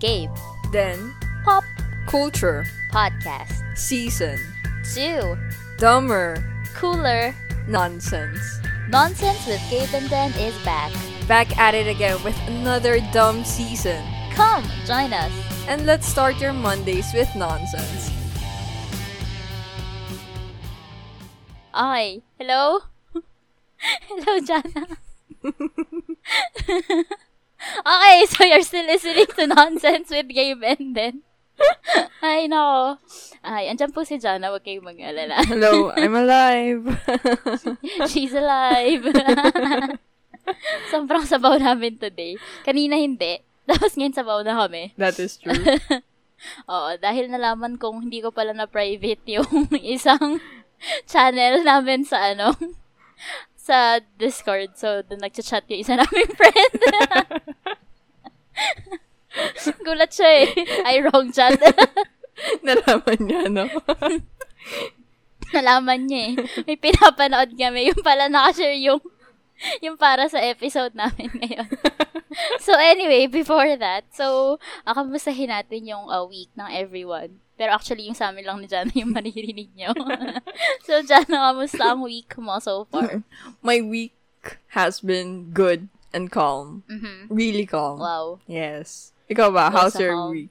Gabe. Then, Pop Culture Podcast Season 2. Dumber, Cooler Nonsense. Nonsense with Gabe and Dan is back. Back at it again with another dumb season. Come, join us. And let's start your Mondays with nonsense. Ay, hello? Hello, Jana. Okay, so you're still listening to Nonsense with Gabe and then. Ay, no. Ay, andyan po si Jana. Huwag kayong mag-alala. Hello, I'm alive. She's alive. Sobrang sabaw namin today. Kanina hindi. Tapos ngayon sabaw na kami. That is true. Oo, dahil nalaman kong hindi ko pala na-private yung isang channel namin sa sa Discord. So, doon nagchat-chat yung isa naming friend. Gulat siya eh. Ay, wrong chat. Nalaman niya, no? Nalaman niya eh. May pinapanood kami. Yung pala nakashare yung para sa episode namin ngayon. So, anyway, before that, so, kamustahin natin yung week ng everyone. Pero actually, yung sa amin lang ni Jana yung maririnig nyo. So, Jana, kamusta ang week mo so far? My week has been good and calm. Mm-hmm. Really calm. Wow. Yes. Ikaw ba? How's your week?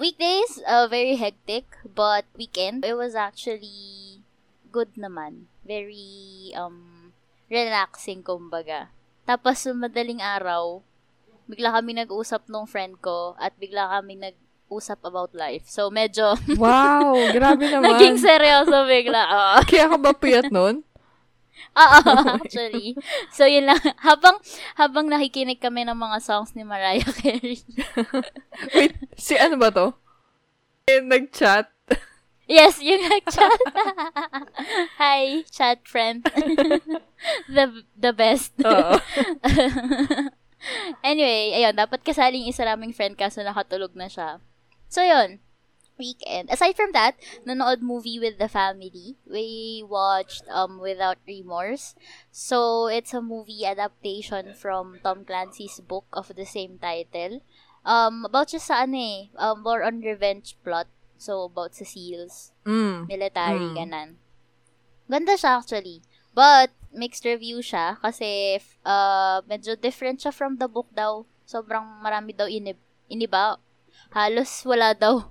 Weekdays, very hectic. But weekend, it was actually good naman. Very relaxing, kumbaga. Tapos, madaling araw, bigla kami nag-usap nung friend ko at bigla kami usap about life. So, medyo... Wow! Grabe naman. Naging seryoso bigla. Oh. Kaya ka ba puyat nun? Oo, actually. So, yun lang. Habang nakikinig kami ng mga songs ni Mariah Carey. Wait, si ano ba to? Yung nag-chat? Yes, yung nag-chat. Hi, chat friend. The best. Oo. Anyway, ayun. Dapat kasaling isa naming friend kaso nakatulog na siya. So, yun. Weekend. Aside from that, nanood movie with the family. We watched Without Remorse. So, it's a movie adaptation from Tom Clancy's book of the same title. About just sa more on revenge plot. So, about sa SEALs. Military, ganan. Ganda siya actually. But, mixed review siya kasi medyo different siya from the book daw. Sobrang marami daw iniba. Halos wala daw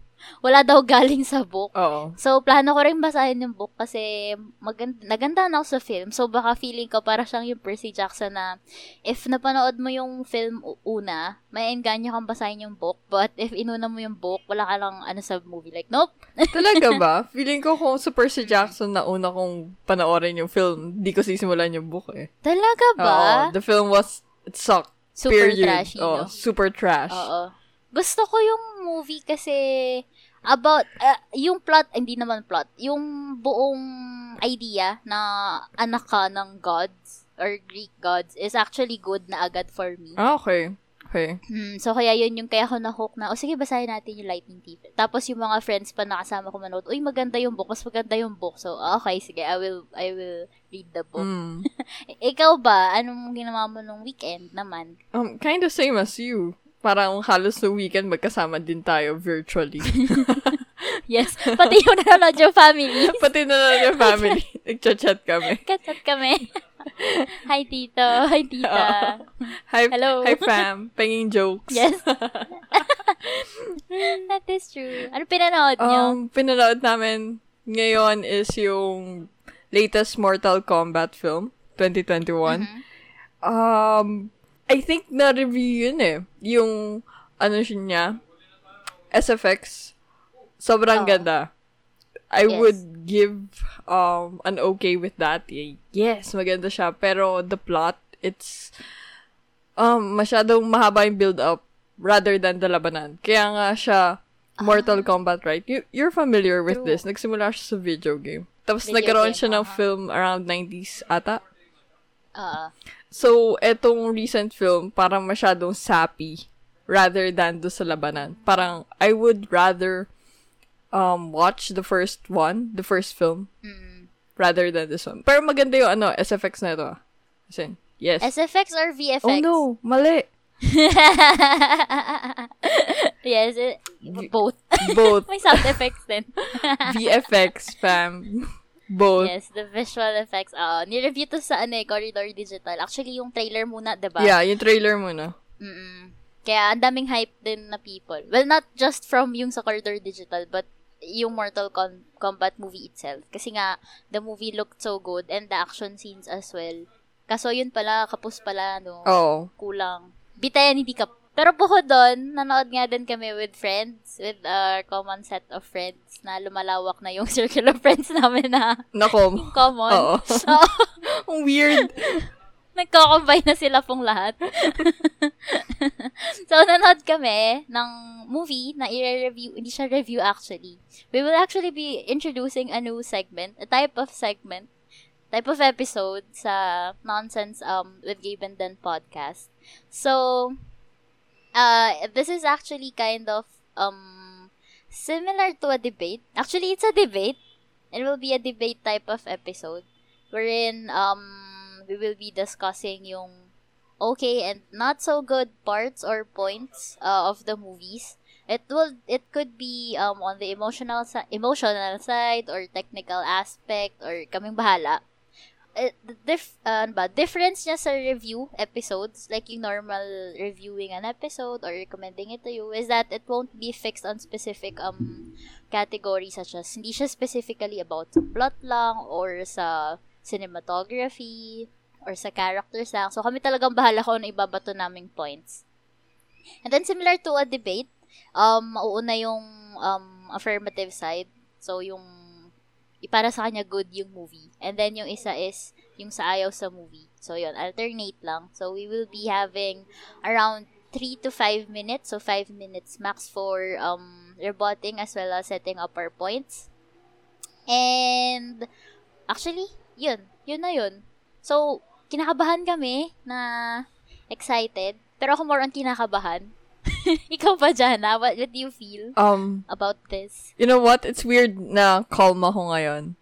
galing sa book. Oo. So, plano ko rin basahin yung book kasi naganda na ako sa film. So, baka feeling ko para siyang yung Percy Jackson na if napanood mo yung film una, may enganyo kang basahin yung book. But, if inuna mo yung book, wala ka lang sa movie. Like, nope. Talaga ba? Feeling ko kung sa Percy Jackson na una kong panoorin yung film, di ko sisimulan yung book eh. Talaga ba? Oo. The film it sucked. Super trashy. Oh, no? Super trash. Oo. Gusto ko yung movie kasi about yung plot, hindi naman plot, yung buong idea na anak ka ng gods or Greek gods is actually good na agad for me. Okay. Okay. So, kaya yun yung kaya ko na-hook na, sige, basahin natin yung Lightning Thief. Tapos, yung mga friends pa nakasama ko manood, uy, maganda yung book. So, okay, sige, I will read the book. Ikaw ba? Anong ginawa mo nung weekend naman? Kind of same as you. Parang halos na weekend, magkasama din tayo virtually. Yes. Pati yung nanonood yung family. Nag-chat kami. Hi, tito. Hi, tita. Hi, hello. Hi, fam. Panging jokes. Yes. That is true. Ano pinanood niyo? Pinanood namin ngayon is yung latest Mortal Kombat film, 2021. Mm-hmm. I think na-review yun eh. Yung, SFX. Sobrang ganda. I would give an okay with that. Yes, maganda siya. Pero the plot, it's masyadong mahaba yung build-up rather than the labanan. Kaya nga siya, Mortal Kombat, right? You're familiar with this. Nagsimula siya sa video game. Tapos nagkaroon siya ng film around 90s ata. So, etong recent film, parang masyadong sappy rather than do sa labanan. Parang, I would rather watch the first film, rather than this one. Pero maganda yung SFX na ito. As in, yes. SFX or VFX? Oh no, mali. Yes, both. May sound effects din. VFX, fam. Both. Yes, the visual effects. Nireview to sa Corridor Digital. Actually, yung trailer muna, diba? Yeah, yung trailer muna. Mm-mm. Kaya, ang daming hype din na people. Well, not just from yung sa Corridor Digital, but yung Mortal Kombat movie itself. Kasi nga, the movie looked so good and the action scenes as well. Kaso yun pala, kapos pala, no? Oh. Kulang. Bitayan, hindi ka. Pero bukod doon, nanood nga din kami with friends, with our common set of friends, na lumalawak na yung circle of friends namin na yung common. Oo. So, weird. Nagko-combine na sila pong lahat. So, nanood kami ng movie na i-review. Hindi siya review actually. We will actually be introducing a new segment, a type of episode sa Nonsense with Gabe and Dan podcast. So, this is actually kind of similar to a debate. Actually, it's a debate. It will be a debate type of episode wherein we will be discussing yung okay and not so good parts or points of the movies. It could be on the emotional side or technical aspect or kaming bahala. Difference niya sa review episodes, like yung normal reviewing an episode or recommending it to you, is that it won't be fixed on specific categories such as hindi siya specifically about sa plot lang or sa cinematography or sa characters lang. So, kami talagang bahala kung ano ibabato naming points. And then, similar to a debate, mauuna yung affirmative side. So, yung para sa kanya good yung movie. And then yung isa is yung sa ayaw sa movie. So yun, alternate lang. So we will be having around 3 to 5 minutes. So 5 minutes max for rebutting as well as setting up our points. And actually, yun na yun. So, kinakabahan kami na excited. Pero ako more on kinakabahan. Ikaw ba, Jana? What do you feel about this? You know what? It's weird na calm ako ngayon.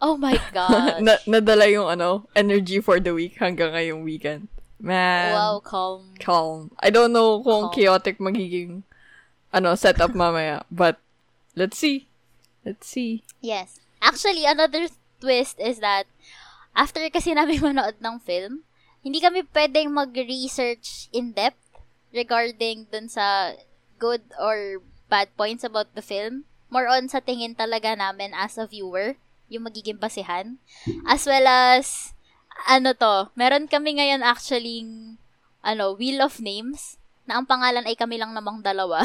Oh my gosh. Nadala yung energy for the week hanggang ngayong weekend. Man. Wow, calm. Calm. I don't know kung chaotic magiging setup mamaya. But let's see. Yes. Actually, another twist is that after kasi namin manood ng film, hindi kami pwedeng mag-research in-depth regarding dun sa good or bad points about the film. More on sa tingin talaga namin as a viewer, yung magiging basihan. As well as, meron kami ngayon actually, Wheel of Names, na ang pangalan ay kami lang namang dalawa.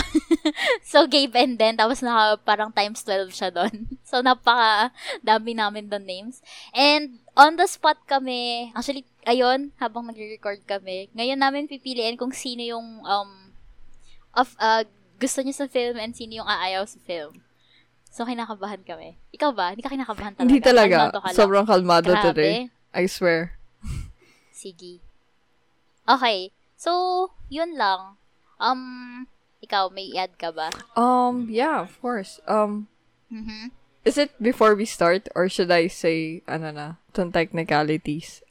So, Gabe and Dan, tapos parang times 12 siya dun. So, napaka-dami namin dun names. And, on the spot kami, actually, ayon, habang nagre-record kami, ngayon namin pipiliin kung sino yung gusto niyo sa film and sino yung aayaw sa film. So, kinakabahan kami. Ikaw ba? Hindi ka kinakabahan talaga? Hindi talaga. Sobrang kalmado today. I swear. Sige. Okay. So, yun lang. Ikaw, may i-add ka ba? Yeah, of course. Mm-hmm. Is it before we start or should I say tong technicalities?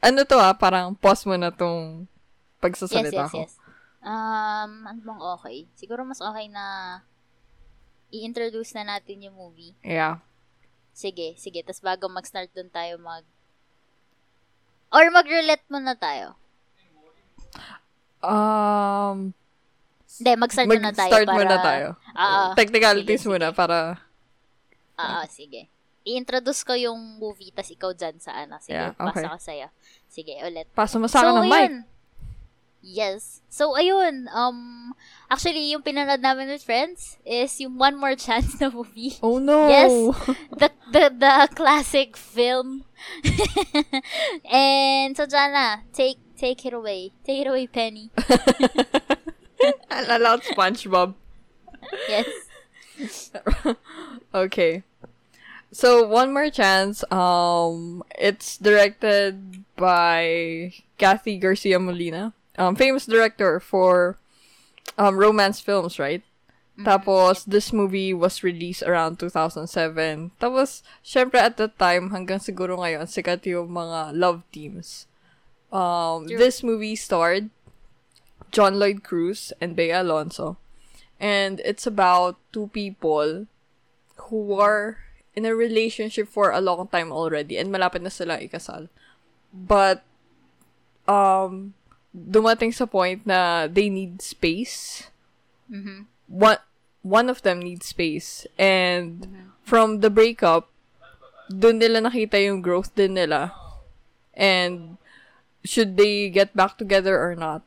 Parang pause mo na tong pagsasalita ko. Yes. Ano bang okay? Siguro mas okay na i-introduce na natin yung movie. Yeah. Sige. Tas bago mag-start dun tayo or mag-relate muna tayo. Hindi, mag-start muna tayo. Mag-start muna tayo. Technicalities muna para... sige. I-introduce ko yung movie, tas ikaw dyan sa Sige, yeah, okay. Pasa ka sa'yo. Sige, ulit. Pasa mo sa akin ng mic. Yes. So, ayun. Actually, yung pinanood namin with friends is yung One More Chance na movie. Oh, no! Yes. The classic film. And, so, Jana, take it away. Take it away, Penny. Alala ko SpongeBob. Yes. Okay. So, One More Chance. It's directed by Kathy Garcia Molina. Famous director for romance films, right? Mm-hmm. Tapos, this movie was released around 2007. Tapos, syempre at that time, hanggang siguro ngayon, sikat yung mga love teams. This movie starred John Lloyd Cruz and Bea Alonzo. And it's about two people who are in a relationship for a long time already and malapit na silang ikasal. But dumating sa point na they need space. Mm-hmm. One of them needs space. And from the breakup, dun nila nakita yung growth din nila. And should they get back together or not?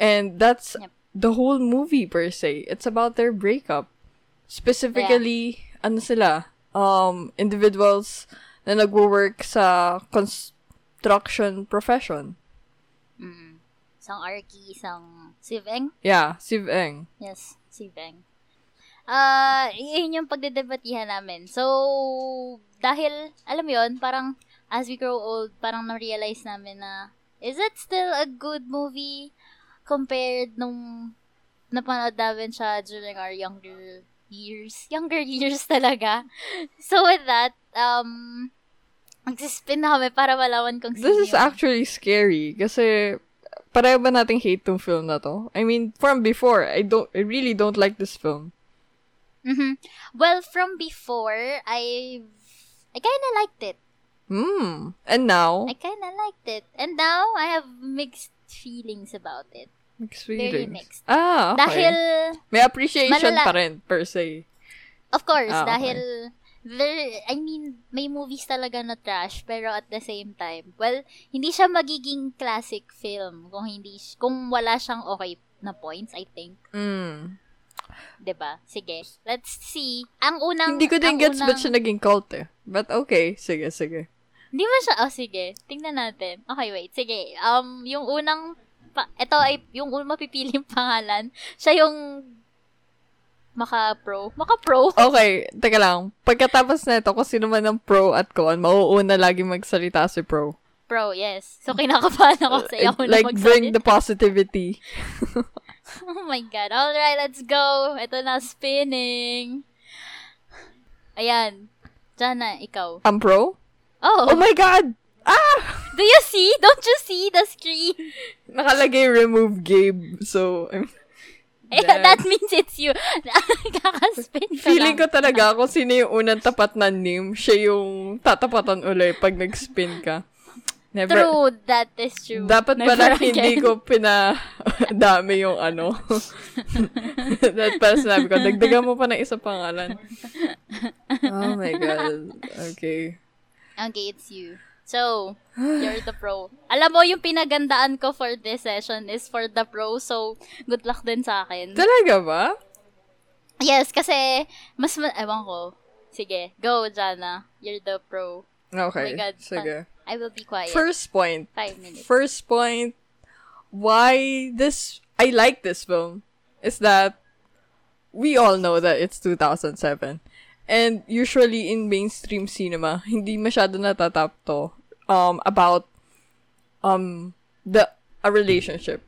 And that's the whole movie per se. It's about their breakup. Specifically, ano sila? Individuals na nagwo-work sa construction profession. Mm. Isang Arky, isang Siveng? Yeah, Siveng. Yes, Siveng. Yun yung pagdedebatihan namin. So, dahil, alam mo yun, parang as we grow old, parang na-realize namin na, is it still a good movie compared nung napanood namin siya during our younger years? Younger years talaga. So, with that, nagsispin na kami para malaman kung sino. This is actually scary kasi pareho ba nating hate tong film na to? I mean, from before, I really don't like this film. Mm-hmm. Well, from before, I kind of liked it. Hmm. And now? I kind of liked it. And now, I have mixed feelings about it. Mixed feelings? Very mixed. Ah, okay. Dahil may appreciation pa rin, per se. Of course, dahil there, I mean, may movies talaga na trash, pero at the same time, well, hindi siya magiging classic film kung wala siyang okay na points, I think. Mm. Diba? Sige. Let's see. Hindi ko din gets ba't siya naging cult eh. But okay. Sige. Hindi mo siya, sige. Tingnan natin. Okay, wait. Sige. Yung unang, ito ay yung mapipiling pangalan. Siya yung Maka-pro? Okay, teka lang. Pagkatapos na ito, kung sino man ang pro at con, mauuna lagi magsalita si pro. Pro, yes. So, kinakabahan ako kasi ako na magsalita. Like, bring the positivity. Oh my God. Alright, let's go. Ito na, spinning. Ayan. Jana, ikaw. I'm pro? Oh. Oh my God! Ah! Do you see? Don't you see the screen? Nakalagay remove Gabe. So, I'm that means it's you. Kakaspin ka. Feeling ko talaga kung sino yung unang tapat na name, siya yung tatapatan ulit pag nag-spin ka. Never, true, that is true. Dapat pala hindi ko pinadami yung ano. Dapat pala sinabi ko, dagdagan mo pa ng isa pangalan. Oh my God. Okay. Okay, it's you. So, you're the pro. Alam mo, yung pinagandaan ko for this session is for the pro, so good luck din sa akin. Talaga ba? Yes, kasi, ewan ko. Sige, go, Jana. You're the pro. Okay, oh my God. Sige. I will be quiet. First point. 5 minutes. First point, why I like this film, is that we all know that it's 2007. And usually, in mainstream cinema, hindi masyado natatap to. About a relationship.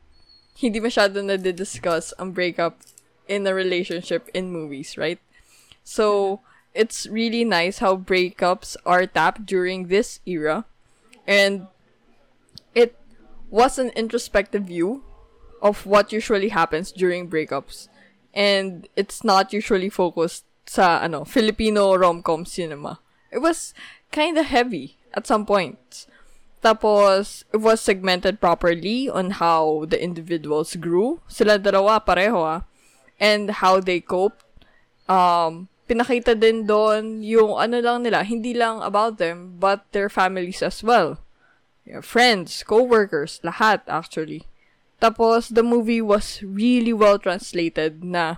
Hindi masyado na discuss ang breakup in a relationship in movies, right? So, it's really nice how breakups are tapped during this era. And it was an introspective view of what usually happens during breakups. And it's not usually focused sa Filipino rom-com cinema. It was kind of heavy at some point. Tapos, it was segmented properly on how the individuals grew. Sila dalawa, pareho and how they coped. Pinakita din doon yung lang nila. Hindi lang about them, but their families as well. Friends, co-workers, lahat actually. Tapos, the movie was really well translated na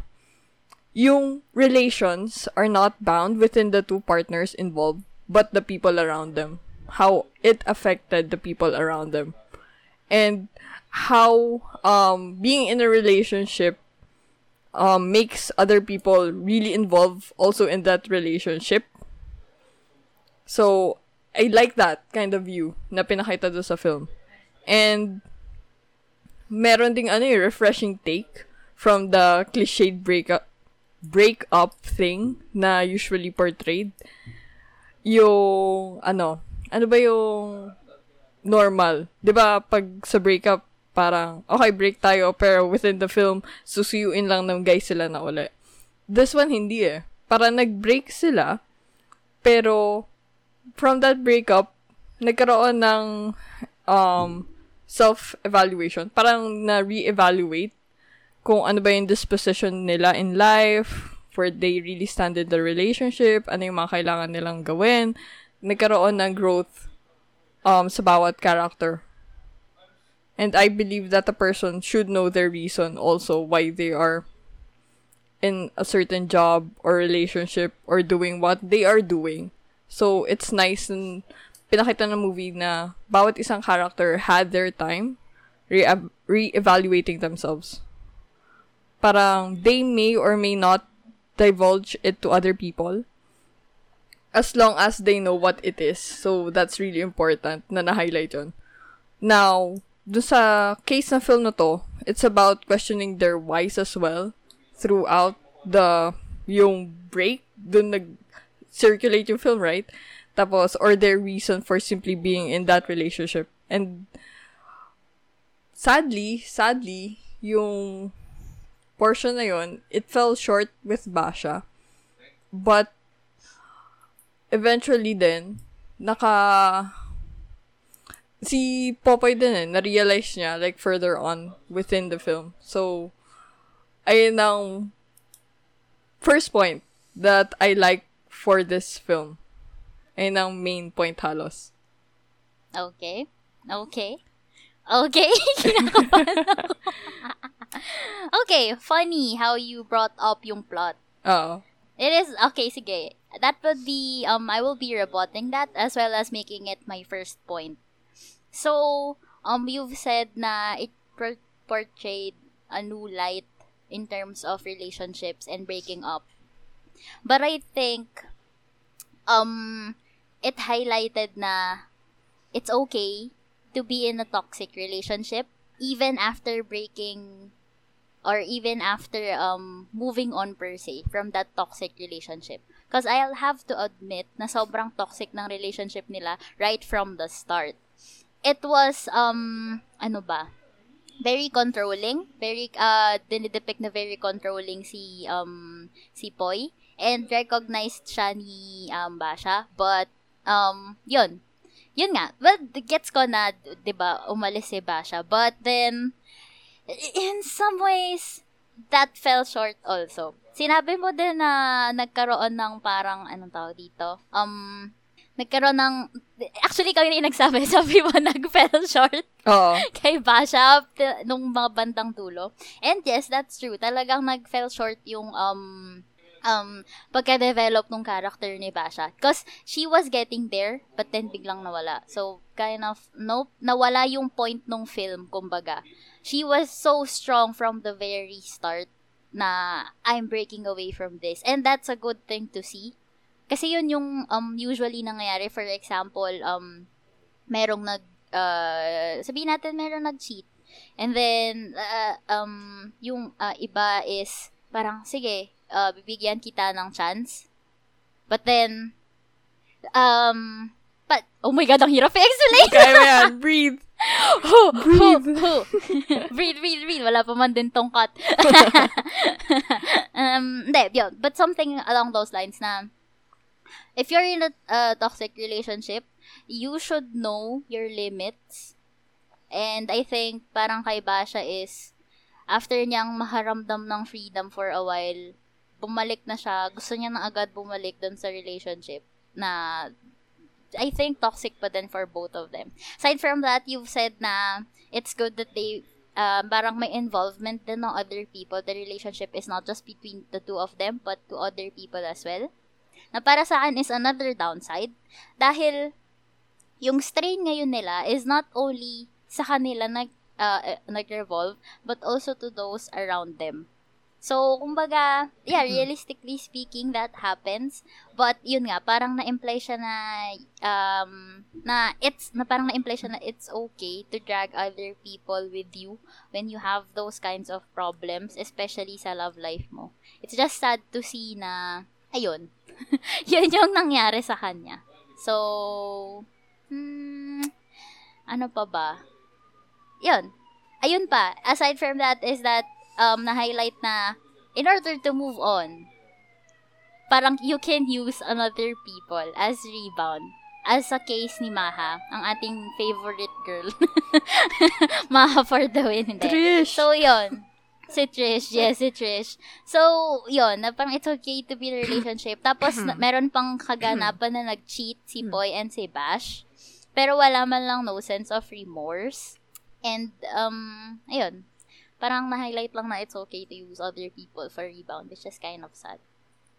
yung relations are not bound within the two partners involved, but the people around them. How it affected the people around them. And how being in a relationship makes other people really involved also in that relationship. So, I like that kind of view na pinakita do sa film. And meron ding refreshing take from the cliched breakup thing na usually portrayed. Yung, ano ba yung normal? Diba, pag sa breakup, parang, okay, break tayo, pero within the film, susuyuin lang ng guys sila na uli. This one, hindi eh. Parang nag-break sila, pero from that breakup, nagkaroon ng self-evaluation. Parang na-re-evaluate kung ano ba yung disposition nila in life, where they really stand in the relationship, ano yung mga kailangan nilang gawin. Nagkaroon ng growth sa bawat character. And I believe that a person should know their reason also why they are in a certain job or relationship or doing what they are doing. So, it's nice and pinakita ng movie na bawat isang character had their time re-evaluating themselves. Parang they may or may not divulge it to other people as long as they know what it is. So, that's really important na na-highlight yun. Now, dun sa case na film na to, it's about questioning their whys as well throughout yung break. Dun nag-circulate yung film, right? Tapos, or their reason for simply being in that relationship. And sadly, yung portion na yun, it fell short with Basha. But, eventually then, si Popoy din na-realize niya, like, further on within the film. So, ayun ang first point that I like for this film. Ayun ang main point halos. Okay. Okay, funny how you brought up yung plot. Oo. It is, okay, sige. That would be, I will be rebutting that as well as making it my first point. So, you've said na it portrayed a new light in terms of relationships and breaking up. But I think, it highlighted na it's okay to be in a toxic relationship even after breaking or even after moving on per se from that toxic relationship. Because I'll have to admit na sobrang toxic ng relationship nila right from the start. It was, very controlling, dinidepict na very controlling si Poy, and recognized siya ni Basha, but, yun nga, well, gets ko na, diba, umalis si Basha, but then, in some ways, that fell short also. Sinabi mo din na nagkaroon ng parang, actually, kami na nagsabi. Sabi mo, nag-fell short. Oo. Kay Basha nung mga bandang dulo. And yes, that's true. Talagang nag-fell short yung pagka-develop ng character ni Basha. Because she was getting there, but then biglang nawala. So, kind of, nope, nawala yung point ng film, kumbaga. She was so strong from the very start na I'm breaking away from this. And that's a good thing to see. Kasi yun yung usually nangyayari. For example, merong sabihin natin merong nag-cheat. And then, yung iba is parang, sige, bibigyan kita ng chance. But then, oh my God, ang hirap i-explain. Okay, man, breathe. Breathe. Wala pa man din tong cut. But something along those lines na, if you're in a toxic relationship, you should know your limits. And I think parang kay Basha is, after niyang maharamdam ng freedom for a while, bumalik na siya. Gusto niya na agad bumalik dun sa relationship na I think toxic pa din for both of them. Aside from that, you've said na it's good that they parang may involvement din ng other people. The relationship is not just between the two of them, but to other people as well. Na para sa akin is another downside dahil yung strain ngayon nila is not only sa kanila nag-revolve but also to those around them. So, kumbaga, yeah, realistically speaking, that happens. But, yun nga, parang na-imply siya na, parang na-imply siya na it's okay to drag other people with you when you have those kinds of problems, especially sa love life mo. It's just sad to see na, ayun, yun yung nangyari sa kanya. So, ano pa ba? Yun. ayun pa, aside from that is that na-highlight na in order to move on, parang you can use another people as rebound. As a case ni Maha, ang ating favorite girl. Maha for the win. Trish! So, yon. Si Trish. Yes, si Trish. So, yon. Parang it's okay to be in a relationship. Tapos, meron pang kaganapan na nag-cheat si Boy and si Bash. Pero wala man lang no sense of remorse. And, ayun. Parang na-highlight lang na it's okay to use other people for rebound. It's just kind of sad.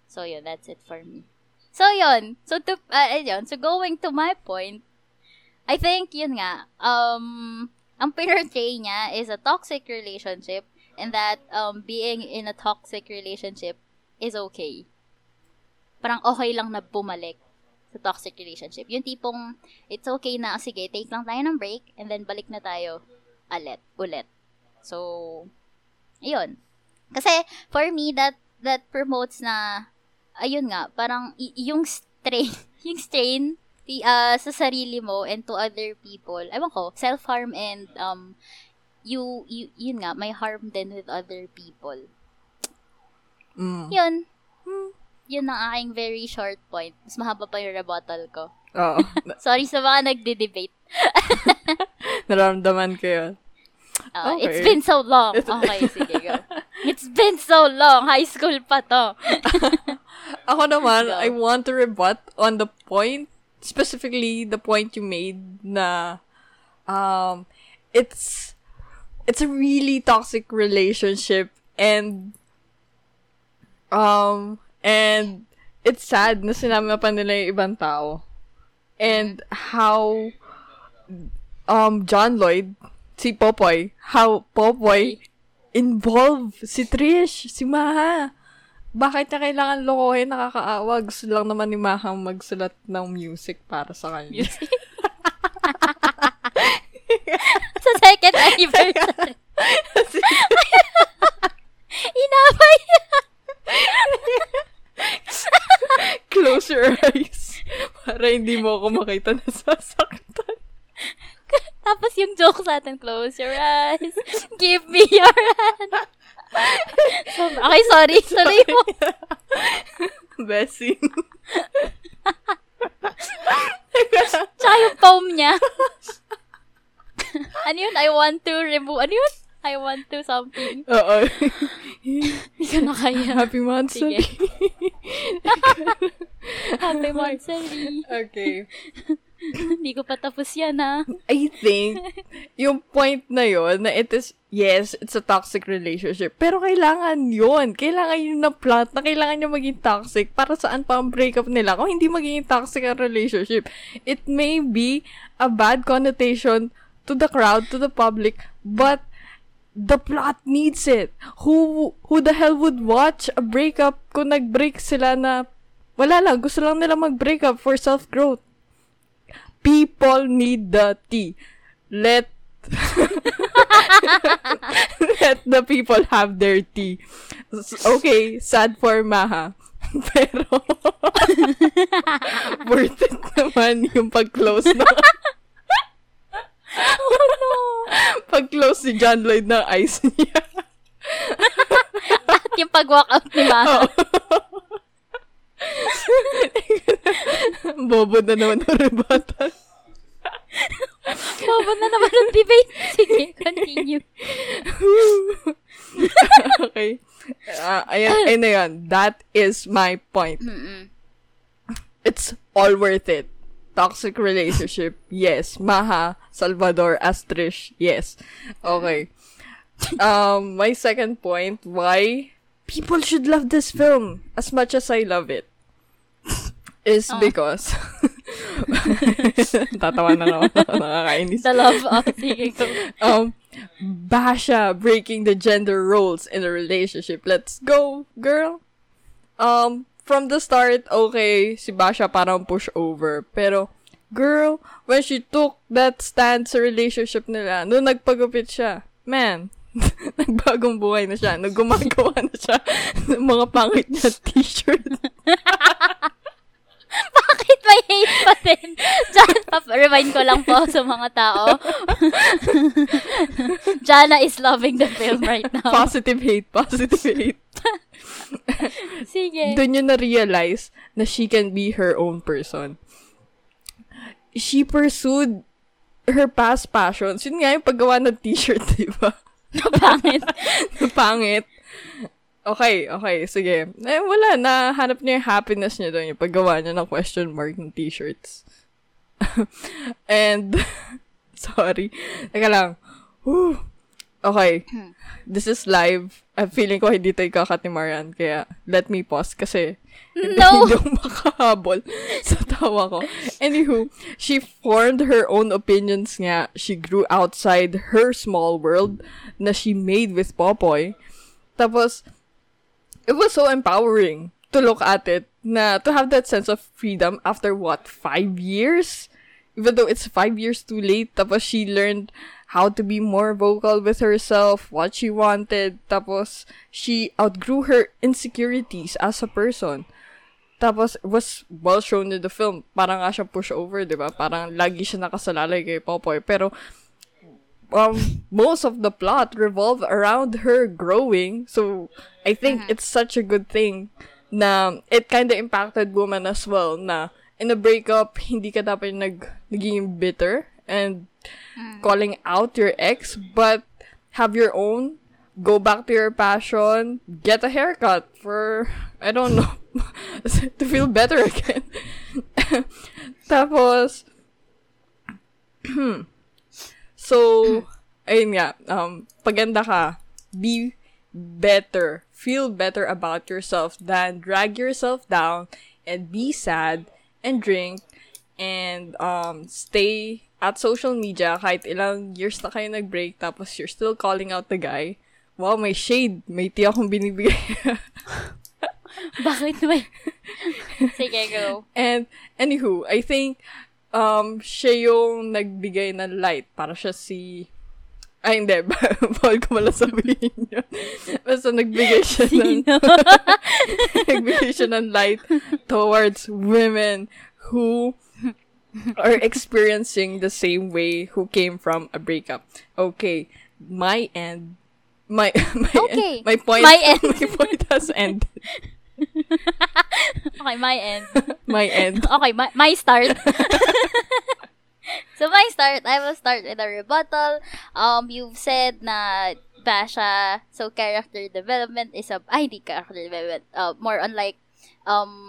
So, yon. That's it for me. So, yun. So, so, going to my point, I think, yun nga, ang pinurtray niya is a toxic relationship and that being in a toxic relationship is okay. Parang okay lang na bumalik sa toxic relationship. Yung tipong, it's okay na, sige, take lang tayo ng break and then balik na tayo ulit. So, yun. Kasi, for me, that promotes na ayun nga, parang yung strain sa sarili mo and to other people. Ewan ko, self-harm and yun nga, may harm din with other people. Yun. Yun ang aking very short point. Mas mahaba pa yung rebuttal ko. Oo. Sorry sa mga nagde-debate. Nararamdaman ko yun. Okay. It's been so long. Okay, sige, go. It's been so long. High school pa to. Ako naman, I want to rebut on the point, specifically the point you made na it's a really toxic relationship and it's sad na sinabi pa nila yung ibang tao. And how John Lloyd, si Popoy, how Popoy involve si Trish, si Maha. Bakit na kailangan lokohin, nakakaawa? Gusto lang naman ni Maha magsulat ng music para sa kanya. Music? Sa second anniversary. Inabay! Close your eyes para hindi mo ako makita na sasaktan. Tapos yung joke sa atin, close your eyes, give me your hand. Okay, sorry. Sorry mo. Bessie. Tsaka yung poem niya. Ano yun? I want to remove. Ano yun? I want to something. Oo. Hindi ka na kaya. Happy Monthsary. Happy Monthsary. Okay. Hindi ko pa tapos yan, ha? I think, yung point na yun, na it is, yes, it's a toxic relationship, pero kailangan yun. Kailangan yun na plot, na kailangan niya maging toxic. Para saan pa ang breakup nila? Kung hindi maging toxic ang relationship, it may be a bad connotation to the crowd, to the public, but the plot needs it. Who the hell would watch a breakup kung nag-break sila na, wala lang, gusto lang nila mag-breakup for self-growth. People need the tea. Let the people have their tea. Okay, sad for Maha. Pero worth it naman yung pag-close na. Oh no. Pag-close si John Lloyd ng eyes niya. At yung pag-walk out ni Maha. Oh. Bobo na naman ang rebuttal. Bobo na naman ang debate. Sige, continue. Okay. Ayan na yun. That is my point. Mm-mm. It's all worth it. Toxic relationship, yes. Maha, Salvador, Astrish, yes. Okay. My second point, why people should love this film as much as I love it, is because tatawa na lang ako, nakakainis. The love of Basha breaking the gender roles in a relationship. Let's go, girl. From the start, okay, si Basha parang pushover, pero girl, when she took that stand sa relationship nila, noon nagpagupit siya, man. Nagbagong buhay na siya. Naggumagawa na siya ng mga pangit na t-shirt. Bakit may hate pa din. Diyan, remind ko lang po sa mga tao. Jana is loving the film right now. Positive hate, positive hate. Sige. Doon yun na-realize na she can be her own person. She pursued her past passions. Yun nga yung paggawa ng t-shirt, diba? Napangit. Napangit. Okay, sige. Eh, wala, nahanap niya yung happiness niya doon, yung paggawa niya ng question mark ng t-shirts. And, sorry. Teka lang. Whew. Okay. This is live. I'm feeling ko hindi tayo kakatimaran, kaya let me pause kasi hindi yung makahabol sa tawa ko. Anywho, she formed her own opinions nga. She grew outside her small world na she made with Popoy. Tapos, it was so empowering to look at it, na to have that sense of freedom after, what, 5 years? Even though it's 5 years too late, tapos she learned how to be more vocal with herself, what she wanted, tapos she outgrew her insecurities as a person. Tapos, it was well shown in the film. Parang nga siya pushover, diba? Parang lagi siya nakasalalay kay Popoy. Pero, most of the plot revolve around her growing, so I think it's such a good thing na it kind of impacted women as well, na in a breakup hindi ka dapat naging bitter and calling out your ex, but have your own, go back to your passion, get a haircut for, I don't know, to feel better again. Tapos so, ayun nga, paganda ka, be better, feel better about yourself than drag yourself down and be sad and drink and stay at social media kahit ilang years na kayo nag-break tapos you're still calling out the guy. Wow, may shade. May tea akong binibigay. Bakit may? Sige, go. And anywho, I think siya yung nagbigay ng light. Para siya si... Ay, hindi. Bawal ko pala sabihin yun. Basta nagbigay siya ng... nagbigay siya ng light towards women who are experiencing the same way, who came from a breakup. Okay. My end. My point has ended. Okay, my end. My end. Okay, my start. So, my start, I will start with a rebuttal. You've said na Basha, so character development is more on like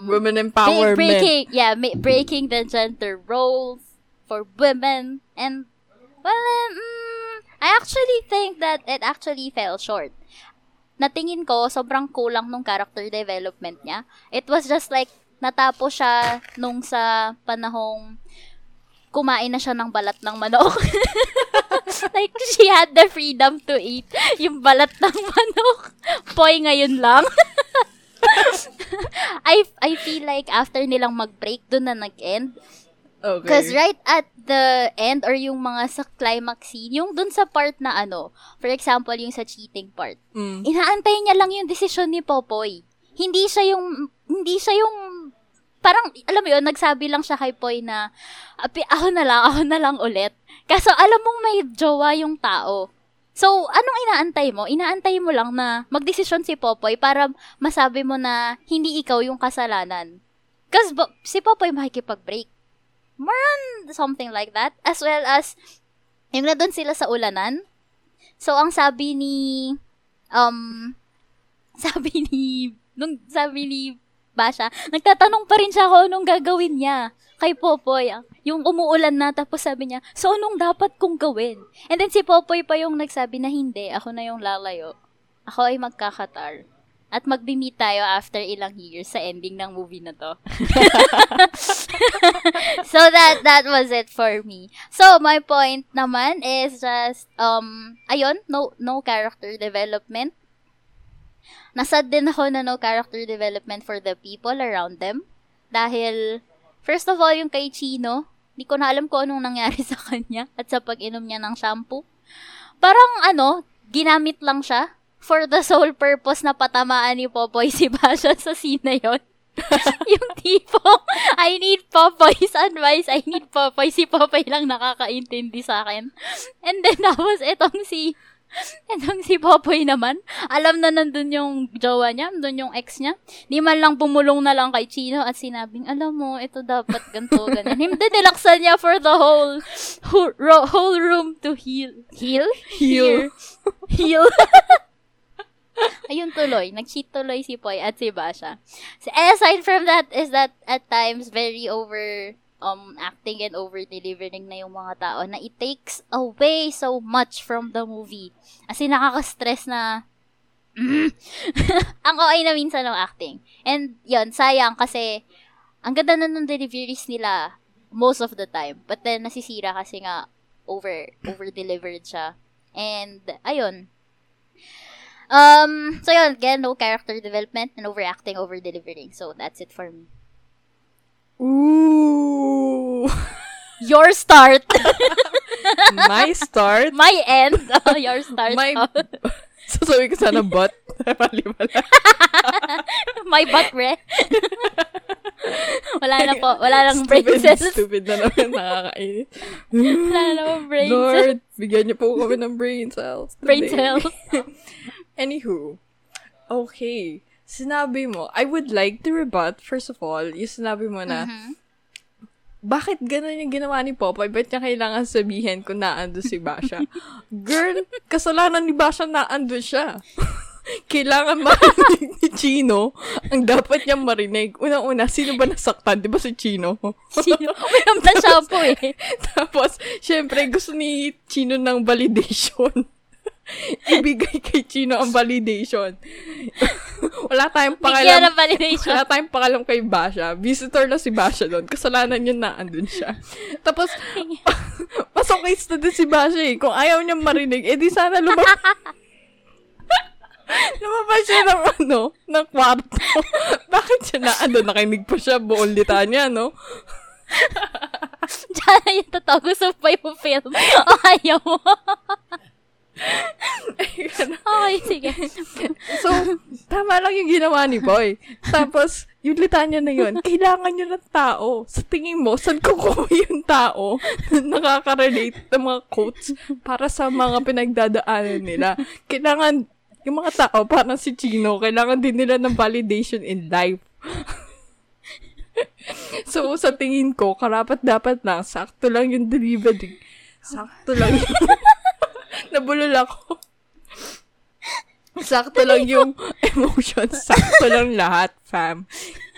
women empowerment. Breaking the gender roles for women. And, well, I actually think that it actually fell short. Natingin ko, sobrang kulang nung character development niya. It was just like, natapo siya nung sa panahong kumain na siya ng balat ng manok. Like, she had the freedom to eat yung balat ng manok. Poy, ngayon lang. I feel like after nilang mag-break, doon na nag-end. Okay. Because right at the end or yung mga sa climax scene, yung dun sa part na ano, for example, yung sa cheating part, inaantay niya lang yung desisyon ni Popoy. Hindi siya yung, parang, alam mo yun, nagsabi lang siya kay Poy na, ako na lang ulit. Kaso alam mong may jowa yung tao. So, anong inaantay mo? Inaantay mo lang na magdesisyon si Popoy para masabi mo na hindi ikaw yung kasalanan. Because si Popoy makikipag-break. More on something like that. As well as, yung na doon sila sa ulanan. So, ang sabi ni Basha, nagtatanong pa rin siya kung anong gagawin niya kay Popoy. Yung umuulan na, tapos sabi niya, so, anong dapat kong gawin? And then, si Popoy pa yung nagsabi na, hindi, ako na yung lalayo. Ako ay magkakatar. At mag-meet tayo after ilang years sa ending ng movie na to. So that was it for me. So my point naman is just ayun, no character development. Nasad din ako na no character development for the people around them dahil first of all yung kay Chino, hindi ko na alam kung anong nangyari sa kanya at sa pag-inom niya ng shampoo. Parang ano, ginamit lang siya for the sole purpose na patamaan ni Popoy si Basha sa scene na yun. Yung tipong, I need Popoy's advice, I need Popoy. Si Popoy lang nakakaintindi sa akin. And then, tapos itong si Popoy naman, alam na nandun yung jowa niya, nandun yung ex niya. Di man lang pumulong na lang kay Chino at sinabing, alam mo, ito dapat ganito, ganyan. Hindi, nilaksan niya for the whole room to heal. Heal? Heal. Heal. Ayun tuloy, nag-cheat tuloy si Poy at si Basha. So, aside from that, is that at times very over acting and over-delivering na yung mga tao na it takes away so much from the movie. As in, nakaka-stress na ang okay na minsan ng acting. And yun, sayang kasi ang ganda na ng deliveries nila most of the time. But then, nasisira kasi nga over-delivered siya. And, ayun. So yun, again, no character development and overacting, over-delivering. So, that's it for me. Ooh! Your start! My start? My end! Oh, your start. My... Sasabi ko sana butt. Mali pala. My butt, re. Wala na po. Wala lang brain cells. Stupid na naman. Nakakainit. Wala na naman brain cells. Lord, bigyan niyo po kami ng brain cells today. Brain cells. Anywho, okay, sinabi mo, I would like to rebut, first of all, yung sinabi mo na, bakit ganun yung ginawa ni Popoy? Ba't niya kailangan sabihin kung naandun si Basha? Girl, kasalanan ni Basha naandun siya. Kailangan marinig ni Chino ang dapat niyang marinig. Unang-una, sino ba nasaktan? Diba si Chino? Chino? Uminom na siya po eh. Tapos, syempre, gusto ni Chino ng validation. Ibigay kay Chino ang validation. Wala tayong pakalam kay Basha. Visitor na si Basha doon. Kasalanan yun na andun siya. Tapos, pasokis na din si Basha eh. Kung ayaw niyang marinig, edi sana lumabas siya ng ng kwarto. Bakit siya na andun? Nakinig pa siya buong litanya, no? Diyan na yung totoo. Gusto pa yung film. Ayaw mo. Okay, sige. So, tama lang yung ginawa ni Boy. Tapos, yung litanya na yun, kailangan nyo ng tao. Sa tingin mo, saan kukuha yung tao nakaka-relate ng mga quotes para sa mga pinagdadaanan nila? Kailangan, yung mga tao, parang si Chino, kailangan din nila ng validation in life. So, sa tingin ko, karapat-dapat lang, sakto lang yung delivery. Sakto lang yung... Nabulol ako. Sakto lang yung emotions. Sakto lang lahat, fam.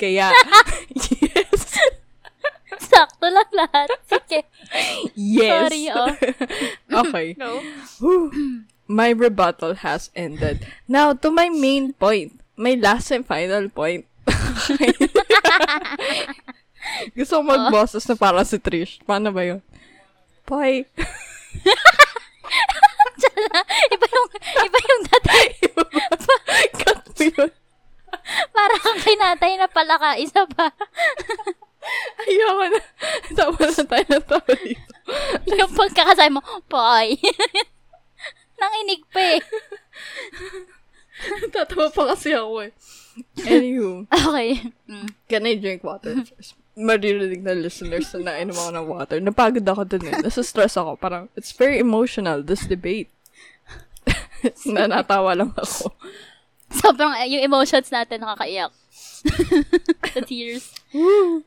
Kaya, yes. Sakto lang lahat. Sige. Yes. Sorry, oh. Okay. No. My rebuttal has ended. Now, to my main point. My last and final point. Gusto ko mag-bosses na para si Trish. Paano ba yun? Boy. Iba yung natay. Cut mo yun. Parang kang kinatay na pala ka. Isa pa. Ayoko na. Tawa na tayo na tawa dito. Yung pagkakasay mo, Poy. Nanginig pa eh. Tatawa pa kasi ako eh. Anywho. Okay. Can I drink water first? Maririnig na listeners na nainom ako ng water. Napagod ako dun eh. Nasa-stress ako. Parang, it's very emotional, this debate. Nanatawa lang ako. Sobrang, yung emotions natin nakakaiyak. The tears. Woo!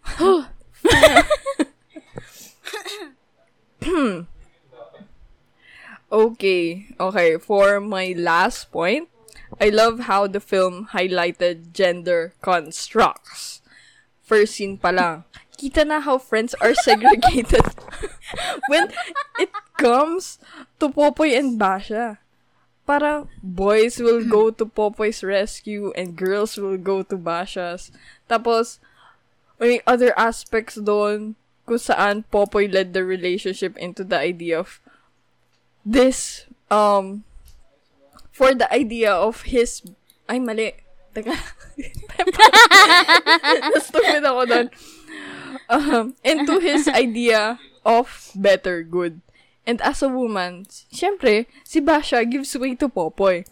Okay. For my last point, I love how the film highlighted gender constructs. First scene pa lang. Kita na how friends are segregated when it comes to Popoy and Basha. Parang boys will go to Popoy's rescue and girls will go to Basha's. Tapos, may other aspects doon kung saan Popoy led the relationship into the idea of this, for the idea of his, ay mali, teka. Stupid ako doon. Into his idea of better good. And as a woman, syempre, si Basha gives way to Popoy.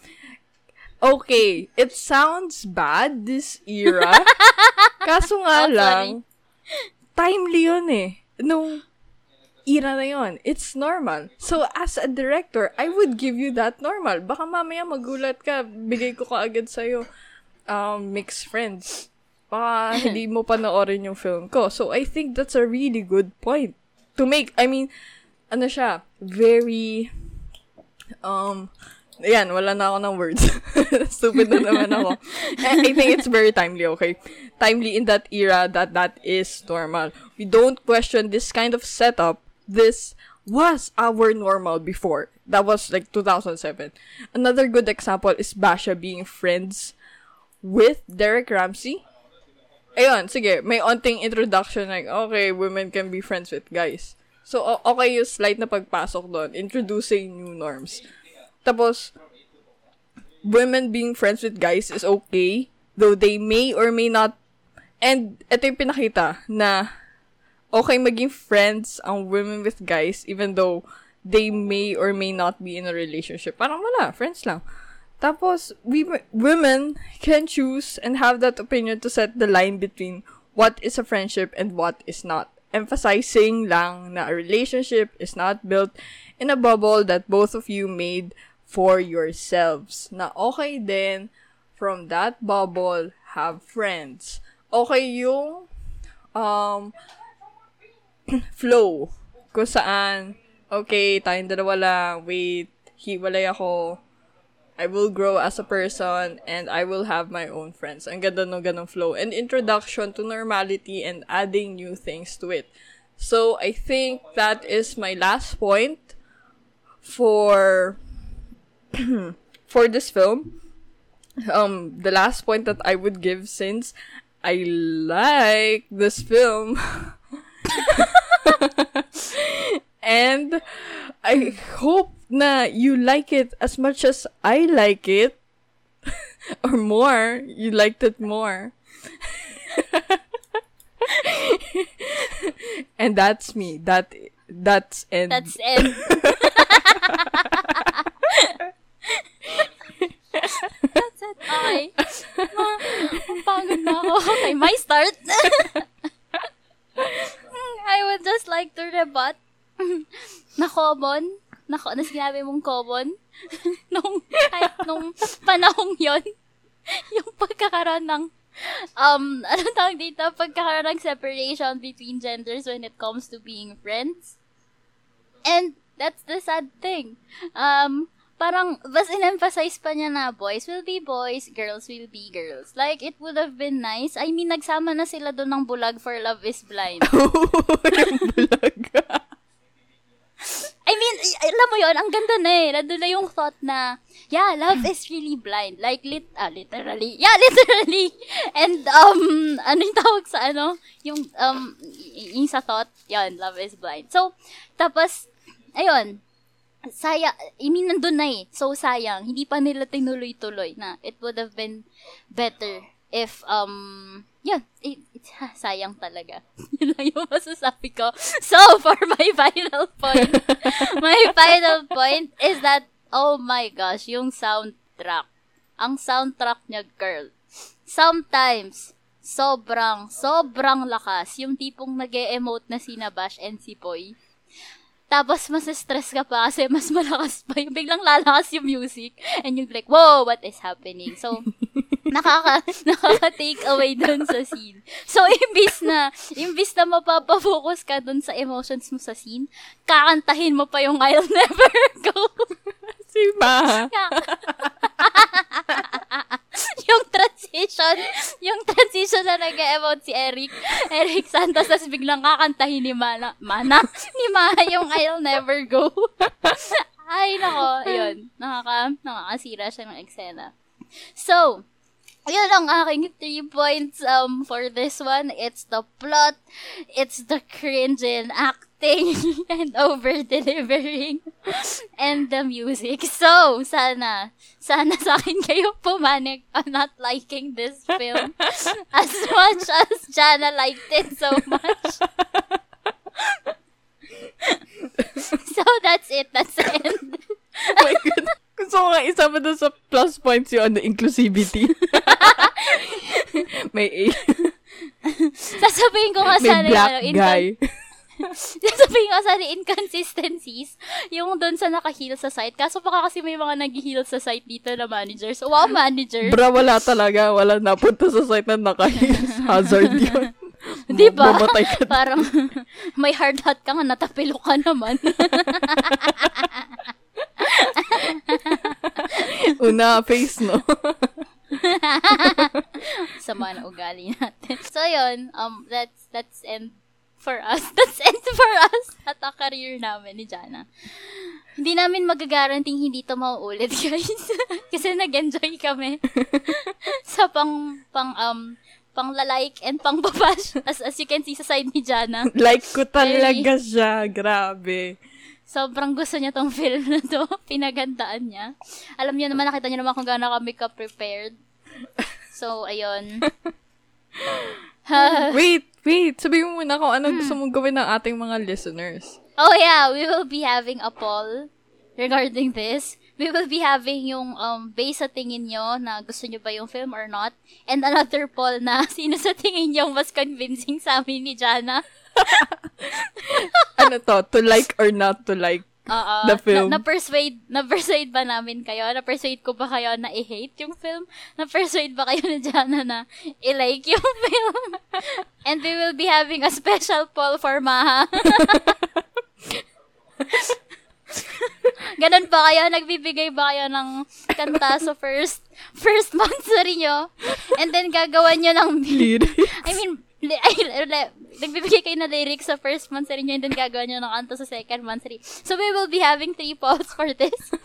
Okay, it sounds bad, this era. Kaso nga lang, timely yun eh. Nung era na yun, it's normal. So, as a director, I would give you that normal. Baka mamaya magulat ka, bigay ko kaagad sa'yo mixed friends. Baka hindi mo panoorin yung film ko. So, I think that's a really good point to make. I mean, ano siya, very... Ayan, wala na ako ng words. Stupid na naman ako. I think it's very timely, okay? Timely in that era that is normal. We don't question this kind of setup. This was our normal before. That was like 2007. Another good example is Basha being friends with Derek Ramsey. Ayun, sige, may onting introduction like, okay, women can be friends with guys. So, okay yung slight na pagpasok doon. Introducing new norms. Tapos, women being friends with guys is okay, though they may or may not, and ito yung pinakita, na okay maging friends ang women with guys, even though they may or may not be in a relationship. Parang wala, friends lang. Tapos, women can choose and have that opinion to set the line between what is a friendship and what is not. Emphasizing lang na a relationship is not built in a bubble that both of you made for yourselves. Na okay din, from that bubble, have friends. Okay yung flow. Kung saan, okay, tayong dalawa lang, wait, hiwalay ako, I will grow as a person, and I will have my own friends. Ang ganda nung ganong flow. And introduction to normality and adding new things to it. So, I think that is my last point for... for this film, the last point that I would give, since I like this film, and I hope na you like it as much as I like it, or more, you liked it more. And that's me. That's end. That's end. That's it. Okay. Pagod na ako. Okay, my start. I would just like to rebut na common. Na sinabi mong common. nung panahong yon, yung pagkakaroon ng anong tawag dito? Pagkakaroon ng separation between genders when it comes to being friends. And that's the sad thing. Parang, mas in-emphasize pa niya na boys will be boys, girls will be girls. Like, it would have been nice. I mean, nagsama na sila doon ng bulag for Love is Blind. Yung bulag. I mean, alam mo yon, ang ganda na eh. Nandun na yung thought na, yeah, love is really blind. Like, literally. Yeah, literally. And, ano yung tawag sa ano? Yung, yung sa thought, yon, love is blind. So, tapos, ayun. Sayang, I mean, nandun na eh. So, sayang. Hindi pa nila tinuloy-tuloy na. It would have been better if, yun. Sayang talaga. Yun lang yung masasabi ko. So, for my final point, my final point is that, oh my gosh, yung soundtrack. Ang soundtrack niya, girl. Sometimes, sobrang lakas. Yung tipong nag-e-emote na si Nabash and si Poy. Tapos, mas stress ka pa kasi mas malakas pa. Yung biglang lalakas yung music. And you're like, whoa, what is happening? So, nakaka-take away dun sa scene. So, imbis na mapapafocus ka dun sa emotions mo sa scene, kakantahin mo pa yung I'll Never Go. Simba. Yung transition na nag-emote si Eric Santos, tapos biglang kakantahin ni Mana yung I'll Never Go. Ay, nako, yun. Nakakasira siya ng eksena. So, yun ang aking 3 points for this one. It's the plot, it's the cringe in acting, and over-delivering, and the music. So, sana sa akin kayo pumanik on not liking this film as much as Jana liked it so much. So, that's it. That's the end. Oh my God. Gusto ko nga isa pa doon sa plus points yun, the inclusivity. May A. Sasabihin ko nga sana may black yung, guy. Sasabihin ko sana inconsistencies yung doon sa naka-heal sa site. Kaso baka kasi may mga nag-heal sa site dito na managers. Wow, manager! Bra, wala talaga. Wala napunta sa site na naka-heal. Hazard yun. Diba? Parang may hard hat ka nga, natapilo ka naman. Una, face, no? Sama na ugali natin. So, yun, that's end for us. That's end for us at ang career namin ni Jana. Hindi namin magagaranting hindi ito mauulit, guys. Kasi nag-enjoy kami sa pang la-like and pang babash. As you can see sa side ni Jana. Like ko talaga siya. Grabe. Sobrang gusto niya tong film na to. Pinagandaan niya. Alam niyo naman, nakita niyo naman kung gaano kami ka-prepared. So, ayun. Wait. Sabihin mo muna kung anong gusto mong gawin ng ating mga listeners. Oh, yeah. We will be having a poll regarding this. We will be having yung base sa tingin nyo na gusto nyo ba yung film or not. And another poll na sino sa tingin nyo mas convincing sa amin ni Jana. Ano to like or not to like the film? Na-persuade ba namin kayo? Na-persuade ko ba kayo na i-hate yung film? Na-persuade ba kayo na Jana na i-like yung film? And we will be having a special poll for Maha. Ganun ba kayo? Nagbibigay ba kayo ng kanta sa first month sa nyo? And then gagawan nyo ng nagbibigay kayo na lyrics sa first monthsary nyo and then gagawa nyo ng kanta sa second monthsary. So, we will be having 3 polls for this.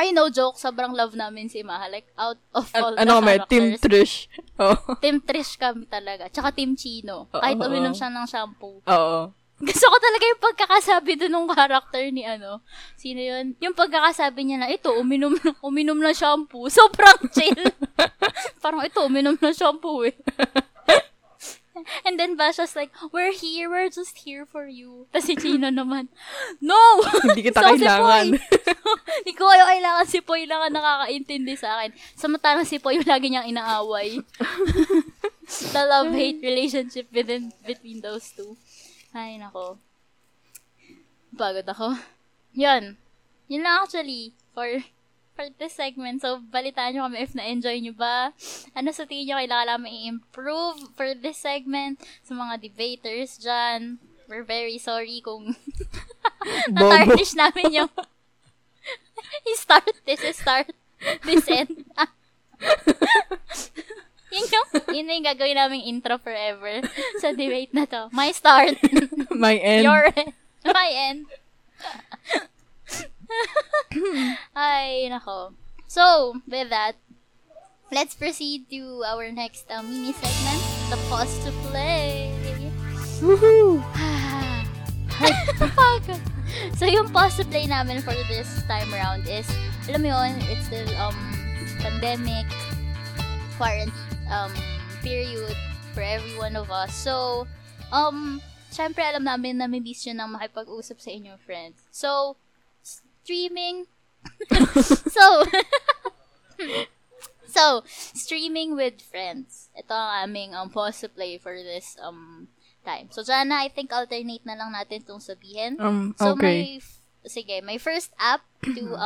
Ay, no joke. Sobrang love namin si Maha. Like, out of all the characters. Team Trish. Oh. Team Trish kami talaga. Tsaka Team Chino. Kahit uminom siya ng shampoo. Oo. Gusto ko talaga yung pagkakasabi doon ng character ni ano. Sino yun? Yung pagkakasabi niya na, ito, uminom na shampoo. Sobrang chill. Parang, ito, uminom na shampoo eh. And then Basha's like, we're here, we're just here for you. Tapos si Chino naman, no! Hindi kita kailangan. Hindi ko kayo kailangan. Si Poy lang ang nakakaintindi sa akin. Samantalang si Poy yung lagi niyang inaaway. The love-hate relationship between those two. Ay, nako. Pagod ako. Yun. Yun lang actually for this segment. So, balitaan nyo kami if na-enjoy nyo ba. Ano sa tingin nyo kailangan i-improve for this segment? Sa mga debaters dyan, we're very sorry kung na-tarnish namin yung start this end. Yun na yung gagawin namin intro forever sa debate na to. My start. My end. Your end. My end. Ay, nako. So, with that, let's proceed to our next mini segment, the pause to play. Woohoo! So, yung pause to play namin for this time around is, alam mo yun, it's still pandemic, quarantine period for every one of us. So, syempre alam namin na may bisyo ng makipag-usap sa inyong friends. So, streaming with friends. Ito ang aming pause to play for this time. So, Jana, I think alternate na lang natin itong sabihin. Okay. My first app to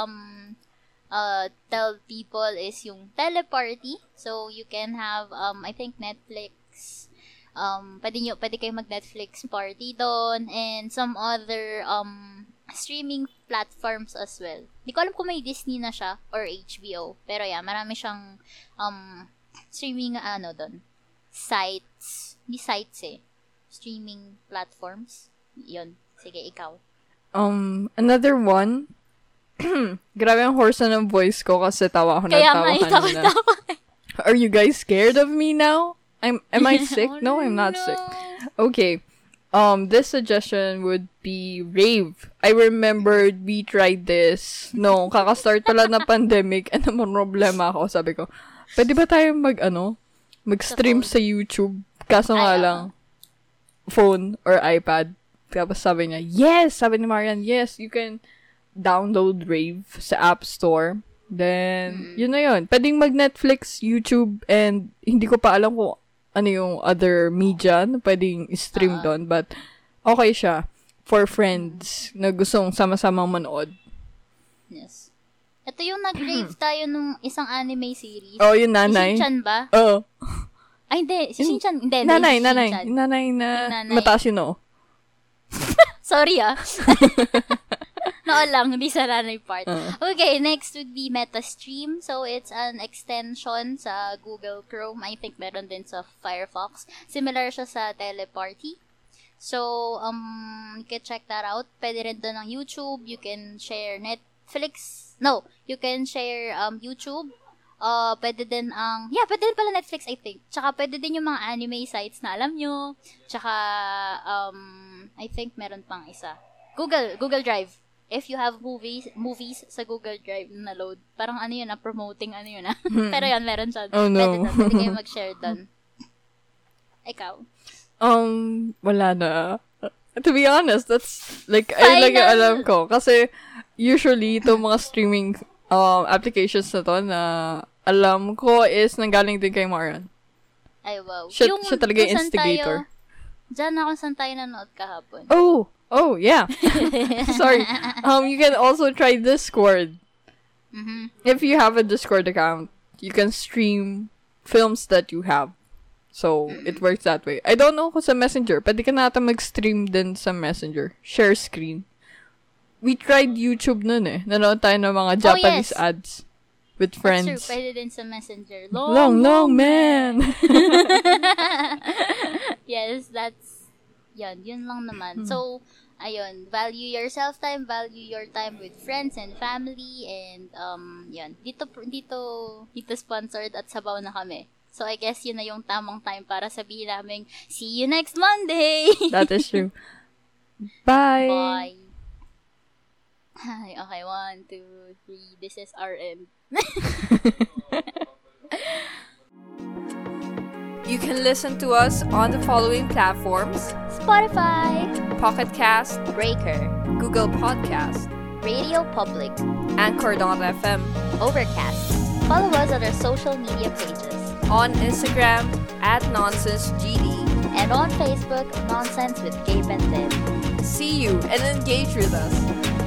tell people is yung Teleparty. So, you can have, I think, Netflix. Pwede kayo mag-Netflix party doon and some other streaming platforms as well. Hindi ko alam kung may Disney na siya or HBO. Pero yeah, marami siyang streaming doon. Sites. Hindi sites eh. Streaming platforms. Yun. Sige, ikaw. Another one. Grabe ang hoarse na ng voice ko kasi tawa ako ng tawa kanina. Are you guys scared of me now? Am I sick? No, I'm not sick. Okay. This suggestion would be Rave. I remembered we tried this. No, kakastart pala na pandemic. Ano mo problema ako? Sabi ko, pwede ba tayo mag-stream sa YouTube? Kaso nga lang, phone or iPad. Tapos sabi niya, yes! Sabi ni Marian, yes, you can download Rave sa App Store. Then, yun na yun. Pwedeng mag-Netflix, YouTube, and hindi ko pa alam kung ano yung other media na pwedeng stream doon. But, okay siya. For friends na gustong sama-samang manood. Yes. Ito yung nag-rave tayo nung isang anime series. Oh, yung nanay. Si Shin-chan ba? Oo. Ay, hindi. Si Shin-chan. Hindi. Nanay, nanay. Nanay na mataas yun, no? Sorry, ah. Noo lang, hindi sa nanay part. Okay, next would be MetaStream. So, it's an extension sa Google Chrome. I think meron din sa Firefox. Similar siya sa Teleparty. So, you can check that out. Pwede rin doon ng YouTube. You can share Netflix. No, you can share YouTube. Pwede din ang... Yeah, pwede din pala Netflix, I think. Tsaka pwede din yung mga anime sites na alam nyo. Tsaka, I think meron pang isa. Google Drive. If you have movies sa Google Drive na load, parang ano yun na, promoting ano yun na. Pero yan, meron siya. Oh, no. Pwede na, pwede kayo mag-share doon. Ikaw? Wala na. To be honest, that's, like, ayun lang yung alam ko. Kasi, usually, itong mga streaming applications na to na alam ko is nanggaling din kay Marian. Ay, wow. Siya talaga yung instigator. Diyan na kung saan tayo nanood kahapon. Oh, yeah. Sorry. You can also try Discord. Mm-hmm. If you have a Discord account, you can stream films that you have. So, it works that way. I don't know kung sa Messenger. Pwede ka nata mag-stream din sa Messenger. Share screen. We tried YouTube nun eh. Nanood tayo ng mga Japanese ads with friends. That's true. Pwede din sa Messenger. Long man! Yes, that's... Yun lang naman. So, ayun. Value your time with friends and family, and yun. Dito sponsored at sabaw na kami. So, I guess yun na yung tamang time para sabihin namin, see you next Monday! That is true. Bye! Bye! Hi, okay, 1, 2, 3, this is our end. You can listen to us on the following platforms: Spotify, Pocket Cast, Breaker, Google Podcast, Radio Public, and Cordata FM. Overcast. Follow us on our social media pages. On Instagram @NonsenseGD and on Facebook Nonsense with Gabe and Lynn. See you and engage with us.